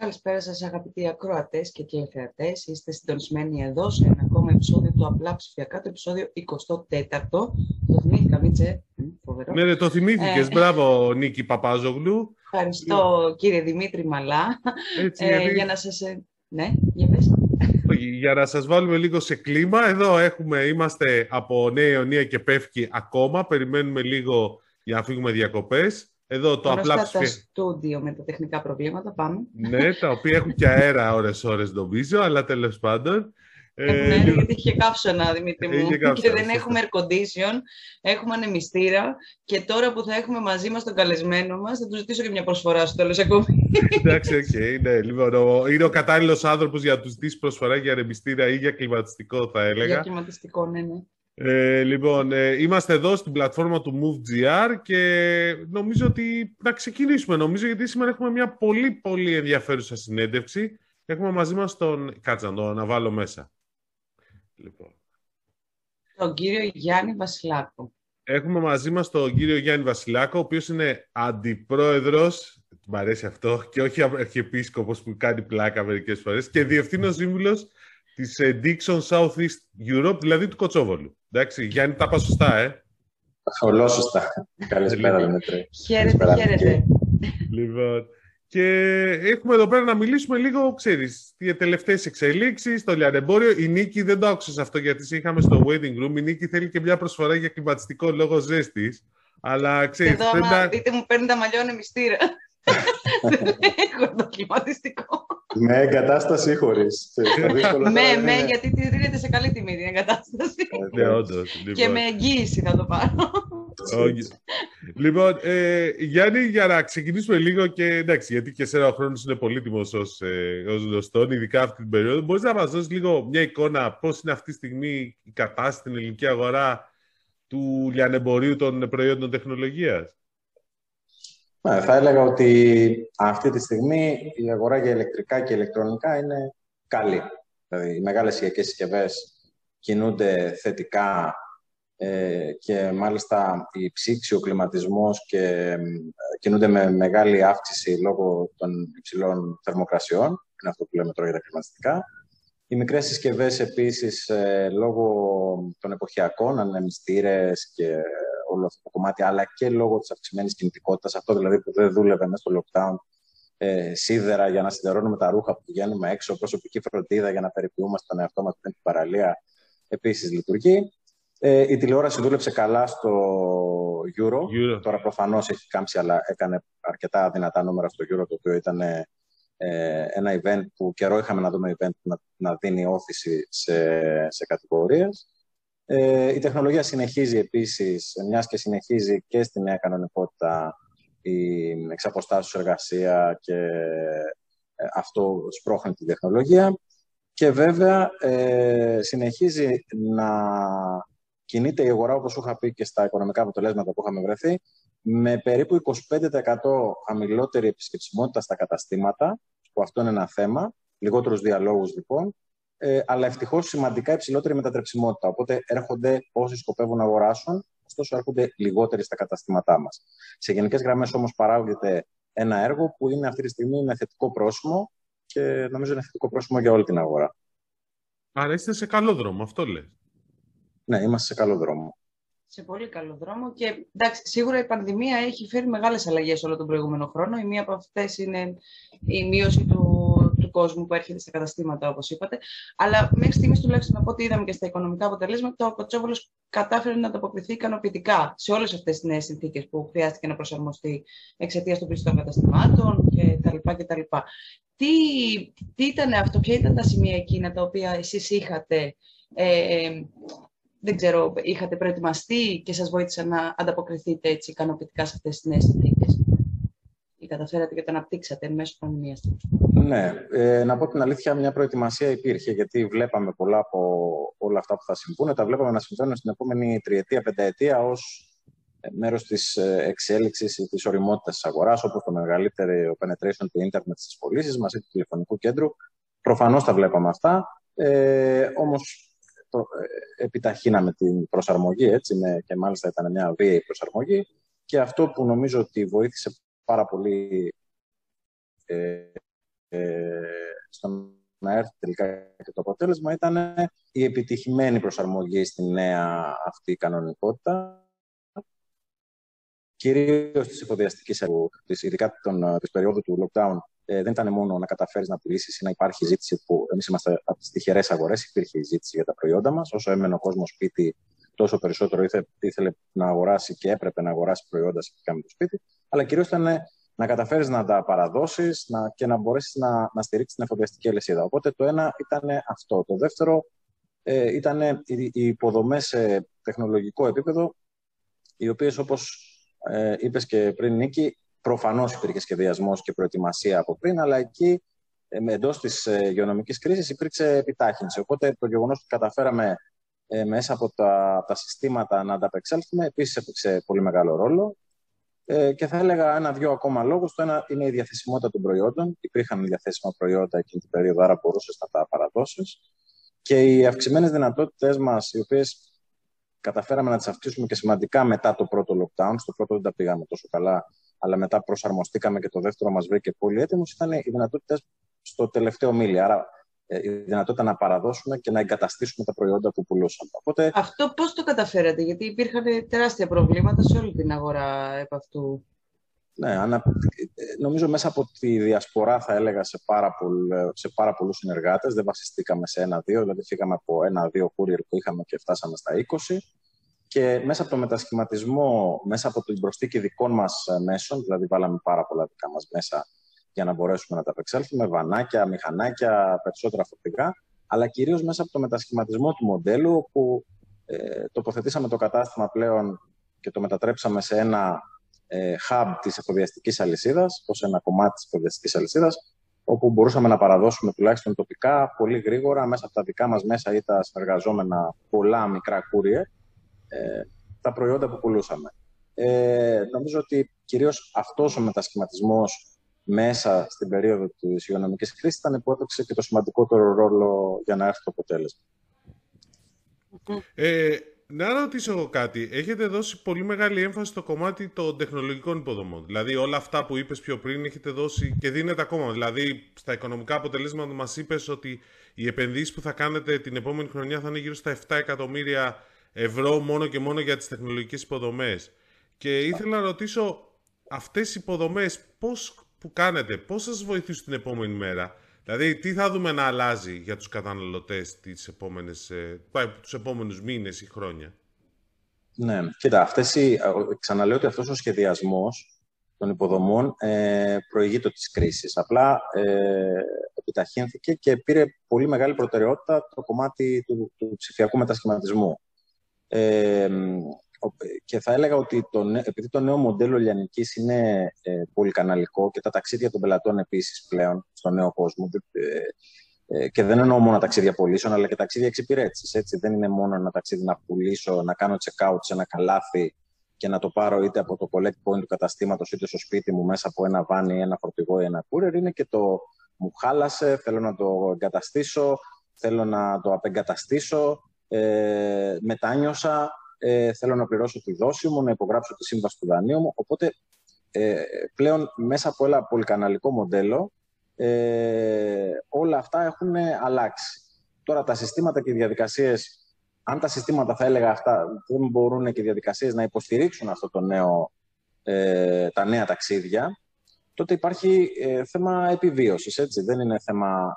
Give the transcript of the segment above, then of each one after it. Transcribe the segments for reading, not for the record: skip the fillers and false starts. Καλησπέρα σας αγαπητοί ακροατές και ακροατές. Είστε συντονισμένοι εδώ σε ένα ακόμα επεισόδιο του Απλά Ψηφιακά, το επεισόδιο 24. Το θυμήθηκα, Μίτσε. Φοβερό. Ναι, το θυμήθηκες. Μπράβο, Νίκη Παπάζογλου. Ευχαριστώ, κύριε Δημήτρη Μαλλά. Έτσι, για να σας... Ναι, για πες. Για να σας βάλουμε λίγο σε κλίμα, εδώ είμαστε από Νέα Ιωνία και Πεύκη ακόμα. Περιμένουμε λίγο για να φύγουμε διακοπές. Εδώ το απλά στούντιο με τα τεχνικά προβλήματα, πάμε. Ναι, τα οποία έχουν και αέρα ώρες-ώρες νομίζω, αλλά τέλος πάντων. Ναι, γιατί είχε καύσωνα, Δημήτρη μου, και δεν έχουμε air condition, έχουμε ανεμιστήρα και τώρα που θα έχουμε μαζί μας τον καλεσμένο μας, θα του ζητήσω και μια προσφορά στο τέλος ακόμη. Εντάξει, οκ, ναι, λοιπόν, είναι ο κατάλληλος άνθρωπος για να του ζητήσει προσφορά για ανεμιστήρα ή για κλιματιστικό, θα έλεγα. Για κλιματιστικό, ναι, ναι. Λοιπόν, είμαστε εδώ στην πλατφόρμα του MoveGR και νομίζω ότι να ξεκινήσουμε, γιατί σήμερα έχουμε μια πολύ πολύ ενδιαφέρουσα συνέντευξη. Έχουμε μαζί μας τον... Κάτσε να το αναβάλω μέσα. Λοιπόν. Τον κύριο Γιάννη Βασιλάκο. Έχουμε μαζί μας τον κύριο Γιάννη Βασιλάκο, ο οποίος είναι αντιπρόεδρος, μ' αρέσει αυτό, και όχι αρχιεπίσκοπος που κάνει πλάκα μερικές φορές, και διευθύνος σύμβουλος της Dixon Southeast Europe, δηλαδή του Κωτσόβολου. Εντάξει, Γιάννη, τα είπα σωστά, Καθόλου σωστά. Καλησπέρα, Δημήτρη. Χαίρετε, χαίρετε. Λοιπόν, και έχουμε εδώ πέρα να μιλήσουμε λίγο, ξέρεις, για τελευταίες εξελίξεις, το λιανεμπόριο. Η Νίκη, δεν το άκουσες αυτό γιατί σε είχαμε στο waiting room. Η Νίκη θέλει και μια προσφορά για κλιματιστικό λόγο ζέστης. Αλλά ξέρεις. Εδώ, να δείτε, μου παίρνει τα μαλλιώνε μυστήρα. Δεν έχω το κλιματιστικό. Με εγκατάσταση χωρίς. Με, γιατί τη δίνεται σε καλή τιμή την εγκατάσταση. Ναι, όντως. Και με εγγύηση θα το πάρω. Λοιπόν, Γιάννη, για να ξεκινήσουμε λίγο και εντάξει, γιατί και σένα ο χρόνος είναι πολύτιμος ως γνωστόν, ειδικά αυτή την περίοδο. Μπορείς να μας δώσεις λίγο μια εικόνα πώς είναι αυτή τη στιγμή η κατάσταση στην ελληνική αγορά του λιανεμπορίου των προϊόντων τεχνολογίας? Θα έλεγα ότι αυτή τη στιγμή η αγορά για ηλεκτρικά και ηλεκτρονικά είναι καλή. Δηλαδή, οι μεγάλες οικιακές συσκευές κινούνται θετικά και μάλιστα η ψήξη, ο κλιματισμός κινούνται με μεγάλη αύξηση λόγω των υψηλών θερμοκρασιών. Είναι αυτό που λέμε τώρα για τα κλιματιστικά. Οι μικρές συσκευές επίσης λόγω των εποχιακών, ανεμιστήρες και όλο αυτό το κομμάτι, αλλά και λόγω της αυξημένης κινητικότητας, αυτό δηλαδή που δεν δούλευε μέσα στο lockdown, σίδερα για να σιδερώνουμε τα ρούχα που πηγαίνουμε έξω, προσωπική φροντίδα για να περιποιούμαστε τον εαυτό μας στην παραλία, επίσης λειτουργεί. Η τηλεόραση δούλεψε καλά στο Euro. Τώρα προφανώς έχει κάμψει, αλλά έκανε αρκετά δυνατά νούμερα στο Euro, το οποίο ήταν ένα event που καιρό είχαμε να δούμε event να δίνει όθηση σε κατηγορίες. Η τεχνολογία συνεχίζει επίσης, μιας και συνεχίζει και στη νέα κανονικότητα η εξαποστάσεως εργασία και αυτό σπρώχνει την τεχνολογία. Και βέβαια συνεχίζει να κινείται η αγορά, όπως σου είχα πει και στα οικονομικά αποτελέσματα που είχαμε βρεθεί, με περίπου 25% χαμηλότερη επισκεψιμότητα στα καταστήματα, που αυτό είναι ένα θέμα, λιγότερους διαλόγους λοιπόν, αλλά ευτυχώς σημαντικά υψηλότερη μετατρεψιμότητα. Οπότε έρχονται όσοι σκοπεύουν να αγοράσουν, ωστόσο έρχονται λιγότεροι στα καταστήματά μας. Σε γενικές γραμμές όμως παράγεται ένα έργο που είναι αυτή τη στιγμή ένα θετικό πρόσημο και νομίζω είναι θετικό πρόσημο για όλη την αγορά. Άρα είστε σε καλό δρόμο, αυτό λέει. Ναι, είμαστε σε καλό δρόμο. Σε πολύ καλό δρόμο και εντάξει, σίγουρα η πανδημία έχει φέρει μεγάλες αλλαγές όλο τον προηγούμενο χρόνο. Η μία από αυτές είναι η μείωση του κόσμου που έρχεται στα καταστήματα, όπως είπατε. Αλλά μέχρι στιγμής, τουλάχιστον από ό,τι είδαμε και στα οικονομικά αποτελέσματα, ο Κωτσόβολος κατάφερε να ανταποκριθεί ικανοποιητικά σε όλες αυτές τις νέες συνθήκες που χρειάστηκε να προσαρμοστεί εξαιτίας των πληστών καταστημάτων κτλ. Τι ήταν αυτό, ποια ήταν τα σημεία εκείνα τα οποία εσείς είχατε? Δεν ξέρω, είχατε προετοιμαστεί και σας βοήθησαν να ανταποκριθείτε έτσι ικανοποιητικά σε αυτές τις νέες συνθήκες ή καταφέρατε και το αναπτύξατε μέσω πανδημίας? Ναι, να πω την αλήθεια, μια προετοιμασία υπήρχε γιατί βλέπαμε πολλά από όλα αυτά που θα συμβούν. Τα βλέπαμε να συμβαίνουν στην επόμενη τριετία-πενταετία ως μέρος της εξέλιξης ή της οριμότητας της αγοράς, όπως το μεγαλύτερο penetration του ίντερνετ στις πωλήσεις μας ή του τηλεφωνικού κέντρου. Προφανώς τα βλέπαμε αυτά. Όμως επιταχύναμε την προσαρμογή, έτσι, και μάλιστα ήταν μια βίαιη προσαρμογή. Και αυτό που νομίζω ότι βοήθησε πάρα πολύ στο να έρθει τελικά και το αποτέλεσμα ήταν η επιτυχημένη προσαρμογή στη νέα αυτή κανονικότητα, κυρίως της εφοδιαστικής, ειδικά της περίοδου του lockdown. Δεν ήταν μόνο να καταφέρεις να πουλήσεις ή να υπάρχει ζήτηση, που εμείς είμαστε από τις τυχερές αγορές, υπήρχε η ζήτηση για τα προϊόντα μας. Όσο έμενε ο κόσμος σπίτι, τόσο περισσότερο ήθελε να αγοράσει και έπρεπε να αγοράσει προϊόντα σχετικά με το σπίτι. Αλλά κυρίως ήταν να καταφέρεις να τα παραδώσεις και να μπορέσεις να στηρίξεις την εφοδιαστική αλυσίδα. Οπότε το ένα ήταν αυτό. Το δεύτερο ήταν οι υποδομές σε τεχνολογικό επίπεδο, οι οποίες, όπως είπες και πριν, Νίκη, προφανώς υπήρχε σχεδιασμός και προετοιμασία από πριν, αλλά εκεί εντός της υγειονομικής κρίσης υπήρξε επιτάχυνση. Οπότε το γεγονός ότι καταφέραμε μέσα από τα συστήματα να ανταπεξέλθουμε επίσης έπαιξε πολύ μεγάλο ρόλο. Και θα έλεγα ένα-δυο ακόμα λόγους. Το ένα είναι η διαθεσιμότητα των προϊόντων. Υπήρχαν διαθέσιμα προϊόντα εκείνη την περίοδο, άρα μπορούσες να τα παραδώσεις. Και οι αυξημένες δυνατότητες μας, οι οποίες καταφέραμε να τις αυξήσουμε και σημαντικά μετά το πρώτο lockdown. Στο πρώτο δεν τα πήγαμε τόσο καλά, αλλά μετά προσαρμοστήκαμε και το δεύτερο μας βρήκε πολύ έτοιμος. Ήταν οι δυνατότητες στο τελευταίο μίλι. Άρα η δυνατότητα να παραδώσουμε και να εγκαταστήσουμε τα προϊόντα που πουλούσαμε. Οπότε... Αυτό πώς το καταφέρατε, γιατί υπήρχαν τεράστια προβλήματα σε όλη την αγορά επ' αυτού. Ναι, νομίζω μέσα από τη διασπορά, θα έλεγα, σε πάρα πολλούς συνεργάτες. Δεν βασιστήκαμε σε ένα-δύο, δηλαδή φύγαμε από ένα-δύο courier που είχαμε και φτάσαμε στα 20. Και μέσα από το μετασχηματισμό, μέσα από την προσθήκη δικών μας μέσων, δηλαδή βάλαμε πάρα πολλά δικά μας μέσα για να μπορέσουμε να τα απεξέλθουμε, βανάκια, μηχανάκια, περισσότερα φορτηγά, αλλά κυρίως μέσα από το μετασχηματισμό του μοντέλου, όπου τοποθετήσαμε το κατάστημα πλέον και το μετατρέψαμε σε ένα hub της εφοδιαστικής αλυσίδας, ως ένα κομμάτι της εφοδιαστικής αλυσίδας, όπου μπορούσαμε να παραδώσουμε τουλάχιστον τοπικά, πολύ γρήγορα, μέσα από τα δικά μας μέσα ή τα συνεργαζόμενα πολλά μικρά courier, τα προϊόντα που πουλούσαμε. Νομίζω ότι κυρίως αυτός ο μετασχηματισμός μέσα στην περίοδο της υγειονομικής κρίσης ήταν που έπαιξε και το σημαντικότερο ρόλο για να έρθει το αποτέλεσμα. Να ρωτήσω κάτι. Έχετε δώσει πολύ μεγάλη έμφαση στο κομμάτι των τεχνολογικών υποδομών. Δηλαδή όλα αυτά που είπες πιο πριν έχετε δώσει και δίνετε ακόμα. Δηλαδή στα οικονομικά αποτελέσματα μας είπες ότι οι επενδύσεις που θα κάνετε την επόμενη χρονιά θα είναι γύρω στα 7 εκατομμύρια ευρώ μόνο και μόνο για τις τεχνολογικές υποδομές. Και ήθελα να ρωτήσω, αυτές οι υποδομές που κάνετε, πώς σας βοηθήσουν την επόμενη μέρα? Δηλαδή, τι θα δούμε να αλλάζει για τους καταναλωτές τους επόμενους μήνες ή χρόνια? Ναι, κοίτα, ξαναλέω ότι αυτός ο σχεδιασμός των υποδομών προηγείται της κρίσης. Απλά επιταχύνθηκε και πήρε πολύ μεγάλη προτεραιότητα το κομμάτι του ψηφιακού μετασχηματισμού. Και θα έλεγα ότι επειδή το νέο μοντέλο λιανικής είναι πολυκαναλικό και τα ταξίδια των πελατών επίσης πλέον στον νέο κόσμο, και δεν εννοώ μόνο ταξίδια πωλήσεων, αλλά και ταξίδια εξυπηρέτησης. Έτσι. Δεν είναι μόνο ένα ταξίδι να πουλήσω, να κάνω check-out σε ένα καλάθι και να το πάρω είτε από το collect point του καταστήματος, είτε στο σπίτι μου μέσα από ένα βάνι, ένα φορτηγό ή ένα courier. Είναι και το μου χάλασε, θέλω να το εγκαταστήσω, θέλω να το απεγκαταστήσω, μετάνιωσα. Θέλω να πληρώσω τη δόση μου, να υπογράψω τη σύμβαση του δανείου μου. Οπότε πλέον μέσα από ένα πολυκαναλικό μοντέλο όλα αυτά έχουν αλλάξει. Τώρα τα συστήματα και οι διαδικασίες, αν τα συστήματα, θα έλεγα, αυτά δεν μπορούν και οι διαδικασίες να υποστηρίξουν αυτό το νέο, τα νέα ταξίδια, τότε υπάρχει θέμα επιβίωσης. Έτσι. Δεν είναι θέμα...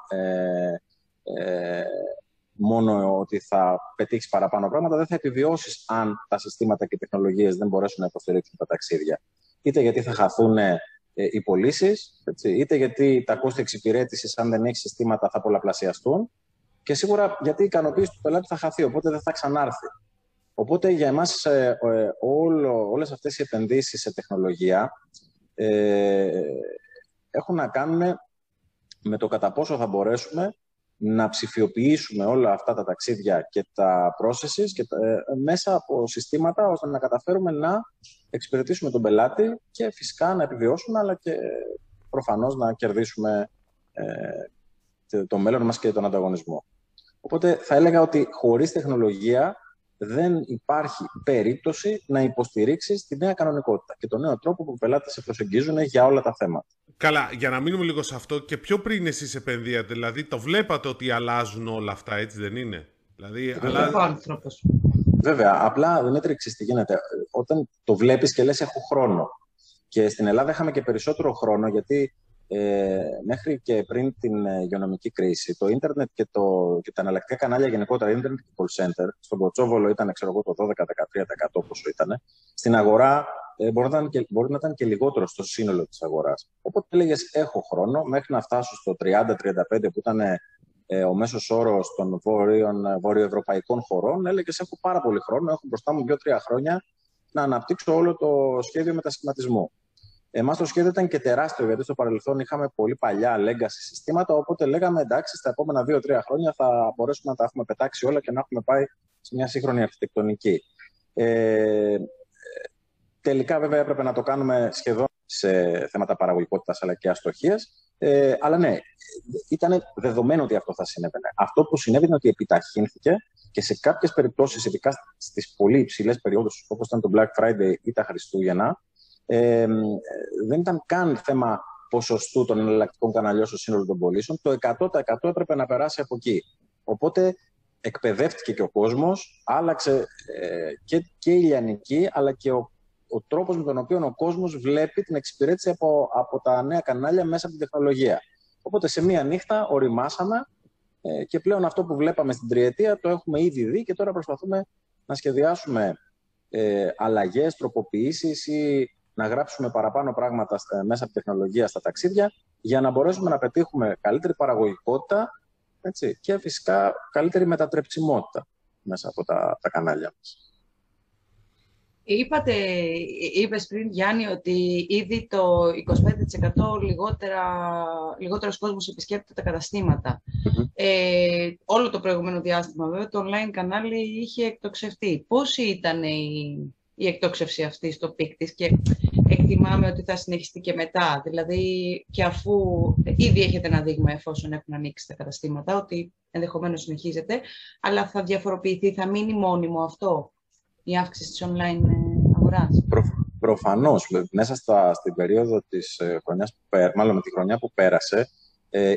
μόνο ότι θα πετύχεις παραπάνω πράγματα, δεν θα επιβιώσεις αν τα συστήματα και οι τεχνολογίες δεν μπορέσουν να υποστηρίξουν τα ταξίδια. Είτε γιατί θα χαθούν οι πωλήσεις, είτε γιατί τα κόστη εξυπηρέτησης, αν δεν έχει συστήματα, θα πολλαπλασιαστούν. Και σίγουρα γιατί η ικανοποίηση του πελάτη θα χαθεί, οπότε δεν θα ξανάρθει. Οπότε για εμάς όλες αυτές οι επενδύσεις σε τεχνολογία έχουν να κάνουν με το κατά πόσο θα μπορέσουμε να ψηφιοποιήσουμε όλα αυτά τα ταξίδια και τα processes και μέσα από συστήματα, ώστε να καταφέρουμε να εξυπηρετήσουμε τον πελάτη και φυσικά να επιβιώσουμε, αλλά και προφανώς να κερδίσουμε το μέλλον μας και τον ανταγωνισμό. Οπότε θα έλεγα ότι χωρίς τεχνολογία δεν υπάρχει περίπτωση να υποστηρίξεις τη νέα κανονικότητα και τον νέο τρόπο που οι πελάτες σε προσεγγίζουν για όλα τα θέματα. Καλά, για να μείνουμε λίγο σε αυτό, και πιο πριν εσείς επενδύατε, δηλαδή το βλέπατε ότι αλλάζουν όλα αυτά, έτσι δεν είναι? Δηλαδή, βέβαια, απλά Δημήτρη, ξέρεις τι γίνεται. Όταν το βλέπεις και λες έχω χρόνο. Και στην Ελλάδα είχαμε και περισσότερο χρόνο, γιατί μέχρι και πριν την υγειονομική κρίση, το ίντερνετ και τα εναλλακτικά κανάλια γενικότερα, ίντερνετ και call center, στον Κωτσόβολο ήταν το 12-13% πόσο ήταν. Στην αγορά μπορεί να ήταν και λιγότερο στο σύνολο της αγοράς. Οπότε έλεγες έχω χρόνο μέχρι να φτάσω στο 30-35 που ήταν ο μέσος όρος των βορειοευρωπαϊκών χωρών. Έλεγες έχω πάρα πολύ χρόνο, έχω μπροστά μου 2-3 χρόνια να αναπτύξω όλο το σχέδιο μετασχηματισμού. Εμάς το σχέδιο ήταν και τεράστιο, γιατί στο παρελθόν είχαμε πολύ παλιά legacy συστήματα, οπότε λέγαμε εντάξει, στα επόμενα 2-3 χρόνια θα μπορέσουμε να τα έχουμε πετάξει όλα και να έχουμε πάει σε μια σύγχρονη αρχιτεκτονική. Τελικά, βέβαια, έπρεπε να το κάνουμε σχεδόν σε θέματα παραγωγικότητας αλλά και αστοχίας. Αλλά ναι, ήταν δεδομένο ότι αυτό θα συνέβαινε. Αυτό που συνέβη είναι ότι επιταχύνθηκε και σε κάποιες περιπτώσεις, ειδικά στις πολύ υψηλές περιόδους, όπως ήταν το Black Friday ή τα Χριστούγεννα, δεν ήταν καν θέμα ποσοστού των εναλλακτικών καναλιών στο σύνολο των πωλήσεων. Το 100% έπρεπε να περάσει από εκεί. Οπότε εκπαιδεύτηκε και ο κόσμος, άλλαξε και η λιανική, αλλά και ο τρόπος με τον οποίο ο κόσμος βλέπει την εξυπηρέτηση από τα νέα κανάλια μέσα από την τεχνολογία. Οπότε σε μία νύχτα οριμάσαμε και πλέον αυτό που βλέπαμε στην τριετία το έχουμε ήδη δει και τώρα προσπαθούμε να σχεδιάσουμε αλλαγές, τροποποιήσεις ή να γράψουμε παραπάνω πράγματα μέσα από τεχνολογία στα ταξίδια για να μπορέσουμε να πετύχουμε καλύτερη παραγωγικότητα, έτσι, και φυσικά καλύτερη μετατρεψιμότητα μέσα από τα κανάλια μας. Είπες πριν, Γιάννη, ότι ήδη το 25% λιγότερος κόσμος επισκέπτεται τα καταστήματα. Όλο το προηγούμενο διάστημα, βέβαια, το online κανάλι είχε εκτοξευτεί. Πώς ήταν η εκτόξευση αυτή στο πικ της και εκτιμάμε ότι θα συνεχιστεί και μετά? Δηλαδή, και αφού ήδη έχετε ένα δείγμα, εφόσον έχουν ανοίξει τα καταστήματα, ότι ενδεχομένως συνεχίζεται, αλλά θα διαφοροποιηθεί, θα μείνει μόνιμο αυτό, η αύξηση της online αγοράς? Προφανώς. Μέσα στην περίοδο της χρονιάς, μάλλον με τη χρονιά που πέρασε,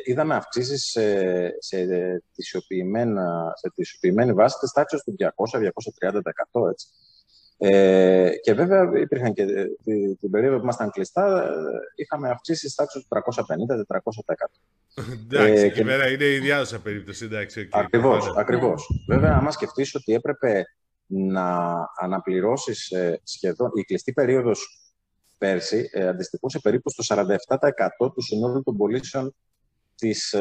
είδαμε αυξήσεις σε αιτησιοποιημένη βάση της τάξης του 200-230%. Έτσι. Και βέβαια υπήρχαν και την περίοδο που ήμασταν κλειστά, είχαμε αυξήσεις τάξης του 350-400%. Εντάξει, εκεί πέρα είναι η διάδοσα περίπτωση. Ακριβώς. Βέβαια, άμα σκεφτείς ότι έπρεπε να αναπληρώσεις σχεδόν... Η κλειστή περίοδος πέρσι αντιστοιχούσε περίπου στο 47% του συνόλου των πωλήσεων της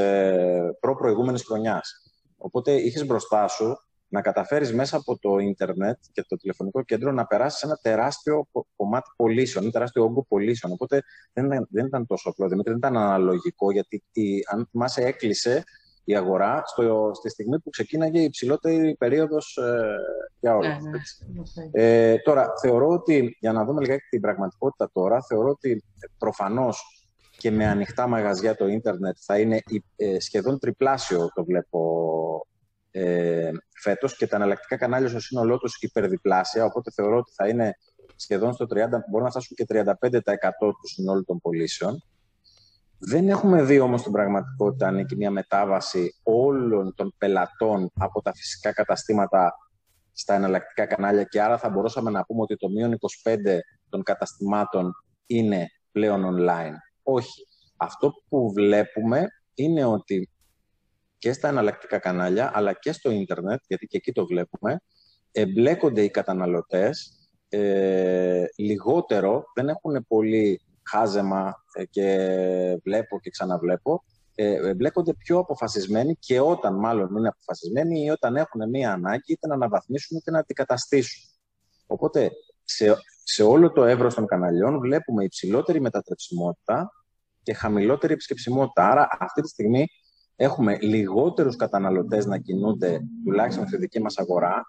προπροηγούμενης χρονιάς. Οπότε είχες μπροστά σου να καταφέρεις μέσα από το ίντερνετ και το τηλεφωνικό κέντρο να περάσεις ένα τεράστιο κομμάτι πωλήσεων, ένα τεράστιο όγκο πωλήσεων. Οπότε δεν ήταν τόσο απλό, Δημήτρη, δεν ήταν αναλογικό, γιατί αν θυμάσαι έκλεισε η αγορά στη στιγμή που ξεκίναγε η υψηλότερη περίοδος για όλους. Τώρα, θεωρώ ότι, για να δούμε λιγάκι την πραγματικότητα τώρα, θεωρώ ότι προφανώς και με ανοιχτά μαγαζιά το ίντερνετ θα είναι σχεδόν τριπλάσιο, το βλέπω φέτος, και τα εναλλακτικά κανάλια στο σύνολό τους υπερδιπλάσια, οπότε θεωρώ ότι θα είναι σχεδόν στο 30%, μπορεί να φτάσουν και 35% του συνόλου των πωλήσεων. Δεν έχουμε δει όμως την πραγματικότητα αν είναι μια μετάβαση όλων των πελατών από τα φυσικά καταστήματα στα εναλλακτικά κανάλια, και άρα θα μπορούσαμε να πούμε ότι το μείον 25% των καταστημάτων είναι πλέον online. Όχι. Αυτό που βλέπουμε είναι ότι και στα εναλλακτικά κανάλια αλλά και στο ίντερνετ, γιατί και εκεί το βλέπουμε, εμπλέκονται οι καταναλωτές λιγότερο, δεν έχουν πολύ χάζεμα και βλέπω και ξαναβλέπω, μπλέκονται πιο αποφασισμένοι, και όταν μάλλον είναι αποφασισμένοι ή όταν έχουν μία ανάγκη είτε να αναβαθμίσουν είτε να αντικαταστήσουν. Οπότε σε όλο το εύρος των καναλιών βλέπουμε υψηλότερη μετατρεψιμότητα και χαμηλότερη επισκεψιμότητα. Άρα αυτή τη στιγμή έχουμε λιγότερους καταναλωτές να κινούνται, τουλάχιστον στη δική μας αγορά,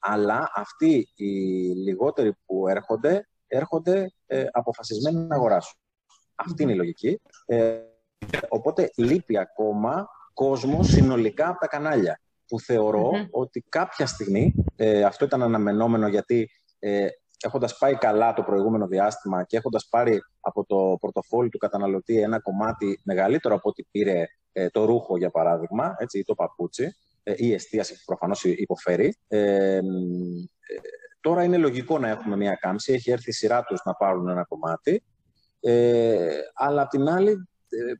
αλλά αυτοί οι λιγότεροι που έρχονται αποφασισμένοι να αγοράσουν. Αυτή είναι η λογική. Οπότε λείπει ακόμα κόσμο συνολικά από τα κανάλια, που θεωρώ ότι κάποια στιγμή, αυτό ήταν αναμενόμενο, γιατί έχοντας πάει καλά το προηγούμενο διάστημα και έχοντας πάρει από το πορτοφόλι του καταναλωτή ένα κομμάτι μεγαλύτερο από ό,τι πήρε το ρούχο, για παράδειγμα, έτσι, ή το παπούτσι, ή η εστίαση που προφανώς υποφέρει, τώρα είναι λογικό να έχουμε μια κάμψη. Έχει έρθει η σειρά τους να πάρουν ένα κομμάτι. Αλλά απ' την άλλη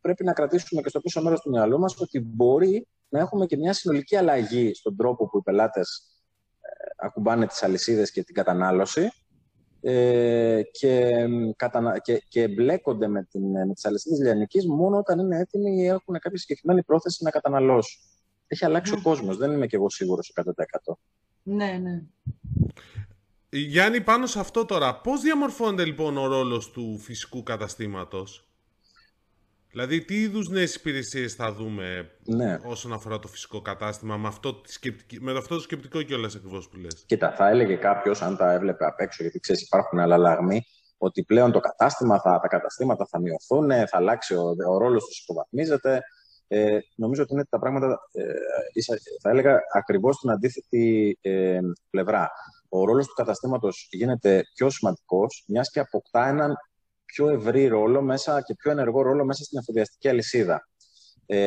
πρέπει να κρατήσουμε και στο πίσω μέρος του μυαλού μας ότι μπορεί να έχουμε και μια συνολική αλλαγή στον τρόπο που οι πελάτες ακουμπάνε τις αλυσίδες και την κατανάλωση και εμπλέκονται με τις αλυσίδες λιανικής μόνο όταν είναι έτοιμοι ή έχουν κάποια συγκεκριμένη πρόθεση να καταναλώσουν. Έχει αλλάξει ο κόσμος, δεν είμαι και εγώ σίγουρος 100%. Ναι, ναι. Γιάννη, πάνω σε αυτό τώρα, πώς διαμορφώνεται λοιπόν ο ρόλος του φυσικού καταστήματος? Δηλαδή, τι είδους νέες υπηρεσίες θα δούμε όσον αφορά το φυσικό κατάστημα, με αυτό το σκεπτικό κιόλας ακριβώς που λες? Κοίτα, θα έλεγε κάποιος, αν τα έβλεπε απ' έξω, γιατί ξέρεις, υπάρχουν άλλα λαγμοί, ότι πλέον το κατάστημα τα καταστήματα θα μειωθούν, θα αλλάξει ο ρόλος τους, υποβαθμίζεται. Νομίζω ότι είναι τα πράγματα, θα έλεγα, ακριβώς στην αντίθετη πλευρά. Ο ρόλος του καταστήματος γίνεται πιο σημαντικός, μιας και αποκτά έναν πιο ευρύ ρόλο μέσα και πιο ενεργό ρόλο μέσα στην εφοδιαστική αλυσίδα.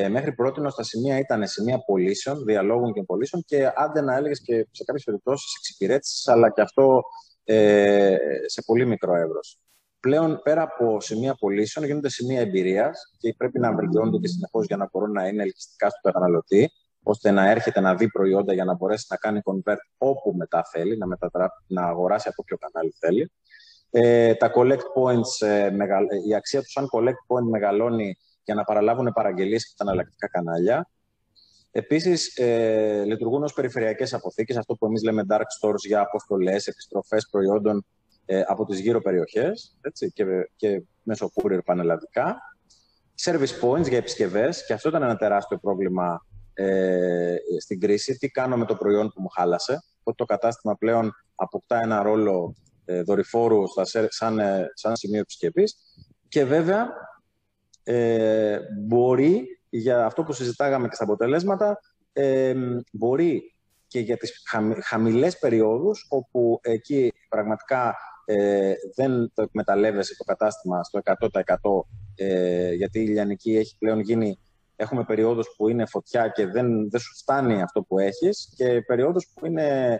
Μέχρι πρότινος τα σημεία ήταν σημεία πωλήσεων, διαλόγων και πωλήσεων και άντε να έλεγες και σε κάποιες περιπτώσεις εξυπηρέτησης, αλλά και αυτό σε πολύ μικρό εύρος. Πλέον, πέρα από σημεία πωλήσεων, γίνονται σημεία εμπειρίας και πρέπει να βελτιώνονται και συνεχώς για να μπορούν να είναι ελκυστικά στον καταναλωτή, ώστε να έρχεται να δει προϊόντα για να μπορέσει να κάνει convert όπου μετά θέλει, να αγοράσει από ποιο κανάλι θέλει. Τα collect points, η αξία του σαν collect point μεγαλώνει για να παραλάβουν παραγγελίες και τα εναλλακτικά κανάλια. Επίσης, λειτουργούν ως περιφερειακές αποθήκες, αυτό που εμείς λέμε dark stores, για αποστολές, επιστροφές προϊόντων από τις γύρω περιοχές, έτσι, και μέσω courier πανελλαδικά. Service points για επισκευές, και αυτό ήταν ένα τεράστιο πρόβλημα στην κρίση. Τι κάνω με το προϊόν που μου χάλασε? Οπότε το κατάστημα πλέον αποκτά ένα ρόλο δορυφόρου σαν σημείο επισκευής. Και βέβαια μπορεί, για αυτό που συζητάγαμε και στα αποτελέσματα, μπορεί και για τις χαμηλές περιόδους, όπου εκεί πραγματικά δεν το εκμεταλλεύεσαι το κατάστημα στο 100%, γιατί η λιανική έχει πλέον γίνει... Έχουμε περιόδους που είναι φωτιά και δεν σου φτάνει αυτό που έχεις, και περιόδους που είναι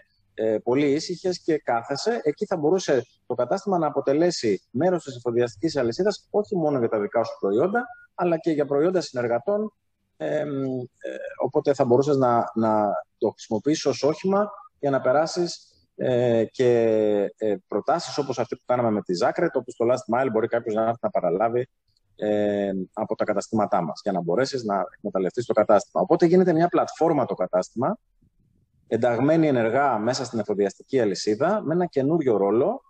πολύ ήσυχες και κάθεσαι. Εκεί θα μπορούσε το κατάστημα να αποτελέσει μέρος της εφοδιαστικής αλυσίδας, όχι μόνο για τα δικά σου προϊόντα, αλλά και για προϊόντα συνεργατών. Οπότε θα μπορούσες να το χρησιμοποιήσεις ως όχημα για να περάσεις και προτάσεις όπως αυτή που κάναμε με τη Zagreb, όπως το last mile μπορεί κάποιος να έρθει να παραλάβει από τα καταστήματά μας, για να μπορέσεις να εκμεταλλευτείς το κατάστημα. Οπότε γίνεται μια πλατφόρμα το κατάστημα, ενταγμένη ενεργά μέσα στην εφοδιαστική αλυσίδα, με ένα καινούριο ρόλο,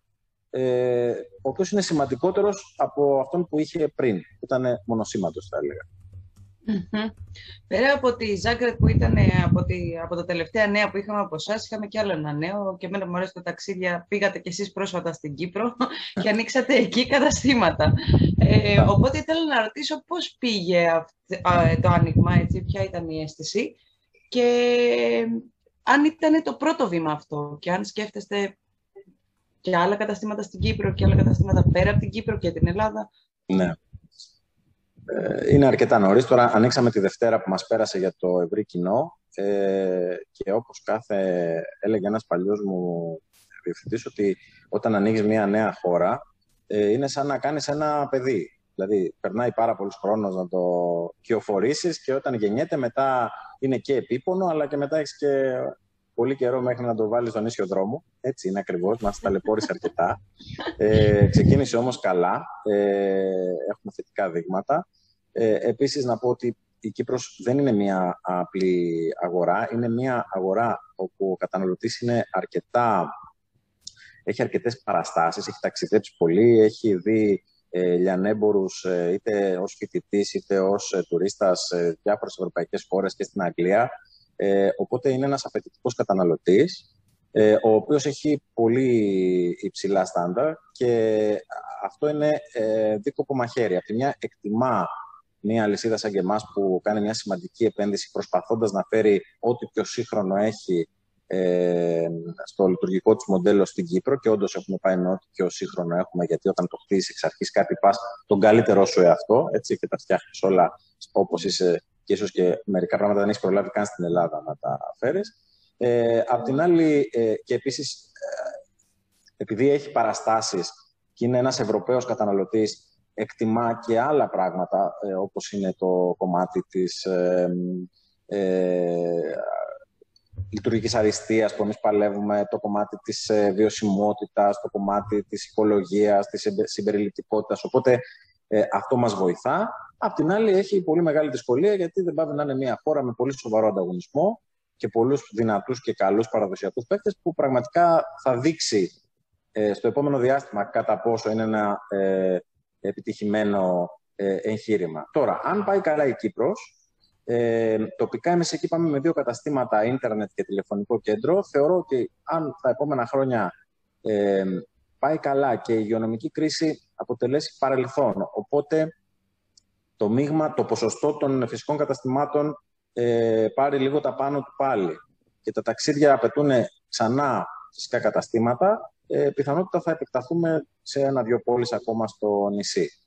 ο οποίος είναι σημαντικότερος από αυτόν που είχε πριν, που ήταν μονοσήμαντος, θα έλεγα. Πέρα από τη Zagreb που ήταν από τα τελευταία νέα που είχαμε από εσάς, είχαμε και άλλο ένα νέο. Και εμένα μου αρέσει τα ταξίδια. Πήγατε κι εσείς πρόσφατα στην Κύπρο και ανοίξατε εκεί καταστήματα. Οπότε ήθελα να ρωτήσω πώς πήγε το άνοιγμα, έτσι, ποια ήταν η αίσθηση, και αν ήταν το πρώτο βήμα αυτό, και αν σκέφτεστε και άλλα καταστήματα στην Κύπρο και άλλα καταστήματα πέρα από την Κύπρο και την Ελλάδα. Ναι. Είναι αρκετά νωρίς. Τώρα ανοίξαμε τη Δευτέρα που μας πέρασε για το ευρύ κοινό και όπως έλεγε ένας παλιός μου διευθυντής, ότι όταν ανοίγεις μια νέα χώρα είναι σαν να κάνεις ένα παιδί. Δηλαδή περνάει πάρα πολλούς χρόνους να το κυοφορήσεις, και όταν γεννιέται μετά είναι και επίπονο, αλλά και μετά έχεις και πολύ καιρό μέχρι να το βάλεις στον ίσιο δρόμο. Έτσι είναι ακριβώς, μας ταλαιπώρησε αρκετά. Ξεκίνησε όμως καλά, έχουμε θετικά δείγματα. Επίσης να πω ότι η Κύπρος δεν είναι μια απλή αγορά, είναι μια αγορά όπου ο καταναλωτής είναι έχει αρκετές παραστάσεις, έχει ταξιδέψει πολύ, έχει δει λιανέμπορους είτε ως φοιτητής είτε ως τουρίστας σε διάφορες ευρωπαϊκές χώρες και στην Αγγλία. Οπότε είναι ένας απαιτητικός καταναλωτής, ο οποίος έχει πολύ υψηλά στάνταρ, και αυτό είναι δίκοπο μαχαίρι. Από τη μια εκτιμά μια αλυσίδα σαν και εμάς που κάνει μια σημαντική επένδυση προσπαθώντας να φέρει ό,τι πιο σύγχρονο έχει στο λειτουργικό του μοντέλο στην Κύπρο και όντως έχουμε πάει με ό,τι πιο σύγχρονο έχουμε, γιατί όταν το χτίσεις εξ αρχής κάτι πας τον καλύτερό σου εαυτό, έτσι, και τα φτιάχνεις όλα όπως είσαι, και ίσως και μερικά πράγματα δεν έχεις προλάβει καν στην Ελλάδα να τα φέρεις. Απ' την άλλη, και επίσης, επειδή έχει παραστάσεις και είναι ένας Ευρωπαίος καταναλωτής, εκτιμά και άλλα πράγματα, όπως είναι το κομμάτι της λειτουργικής αριστείας που εμείς παλεύουμε, το κομμάτι της βιωσιμότητας, το κομμάτι της οικολογίας, της συμπεριληπτικότητας. Οπότε αυτό μας βοηθά. Απ' την άλλη έχει πολύ μεγάλη δυσκολία, γιατί δεν πάει να είναι μια χώρα με πολύ σοβαρό ανταγωνισμό και πολλούς δυνατούς και καλούς παραδοσιακούς παίκτες, που πραγματικά θα δείξει στο επόμενο διάστημα κατά πόσο είναι ένα επιτυχημένο εγχείρημα. Τώρα, αν πάει καλά η Κύπρος, τοπικά εμείς εκεί πάμε με 2 καταστήματα, ίντερνετ και τηλεφωνικό κέντρο. Θεωρώ ότι αν τα επόμενα χρόνια πάει καλά και η υγειονομική κρίση αποτελέσει παρελθόν, οπότε το μείγμα, το ποσοστό των φυσικών καταστημάτων πάρει λίγο τα πάνω του πάλι και τα ταξίδια απαιτούν ξανά φυσικά καταστήματα, πιθανότητα θα επεκταθούμε σε 1-2 πόλεις ακόμα στο νησί.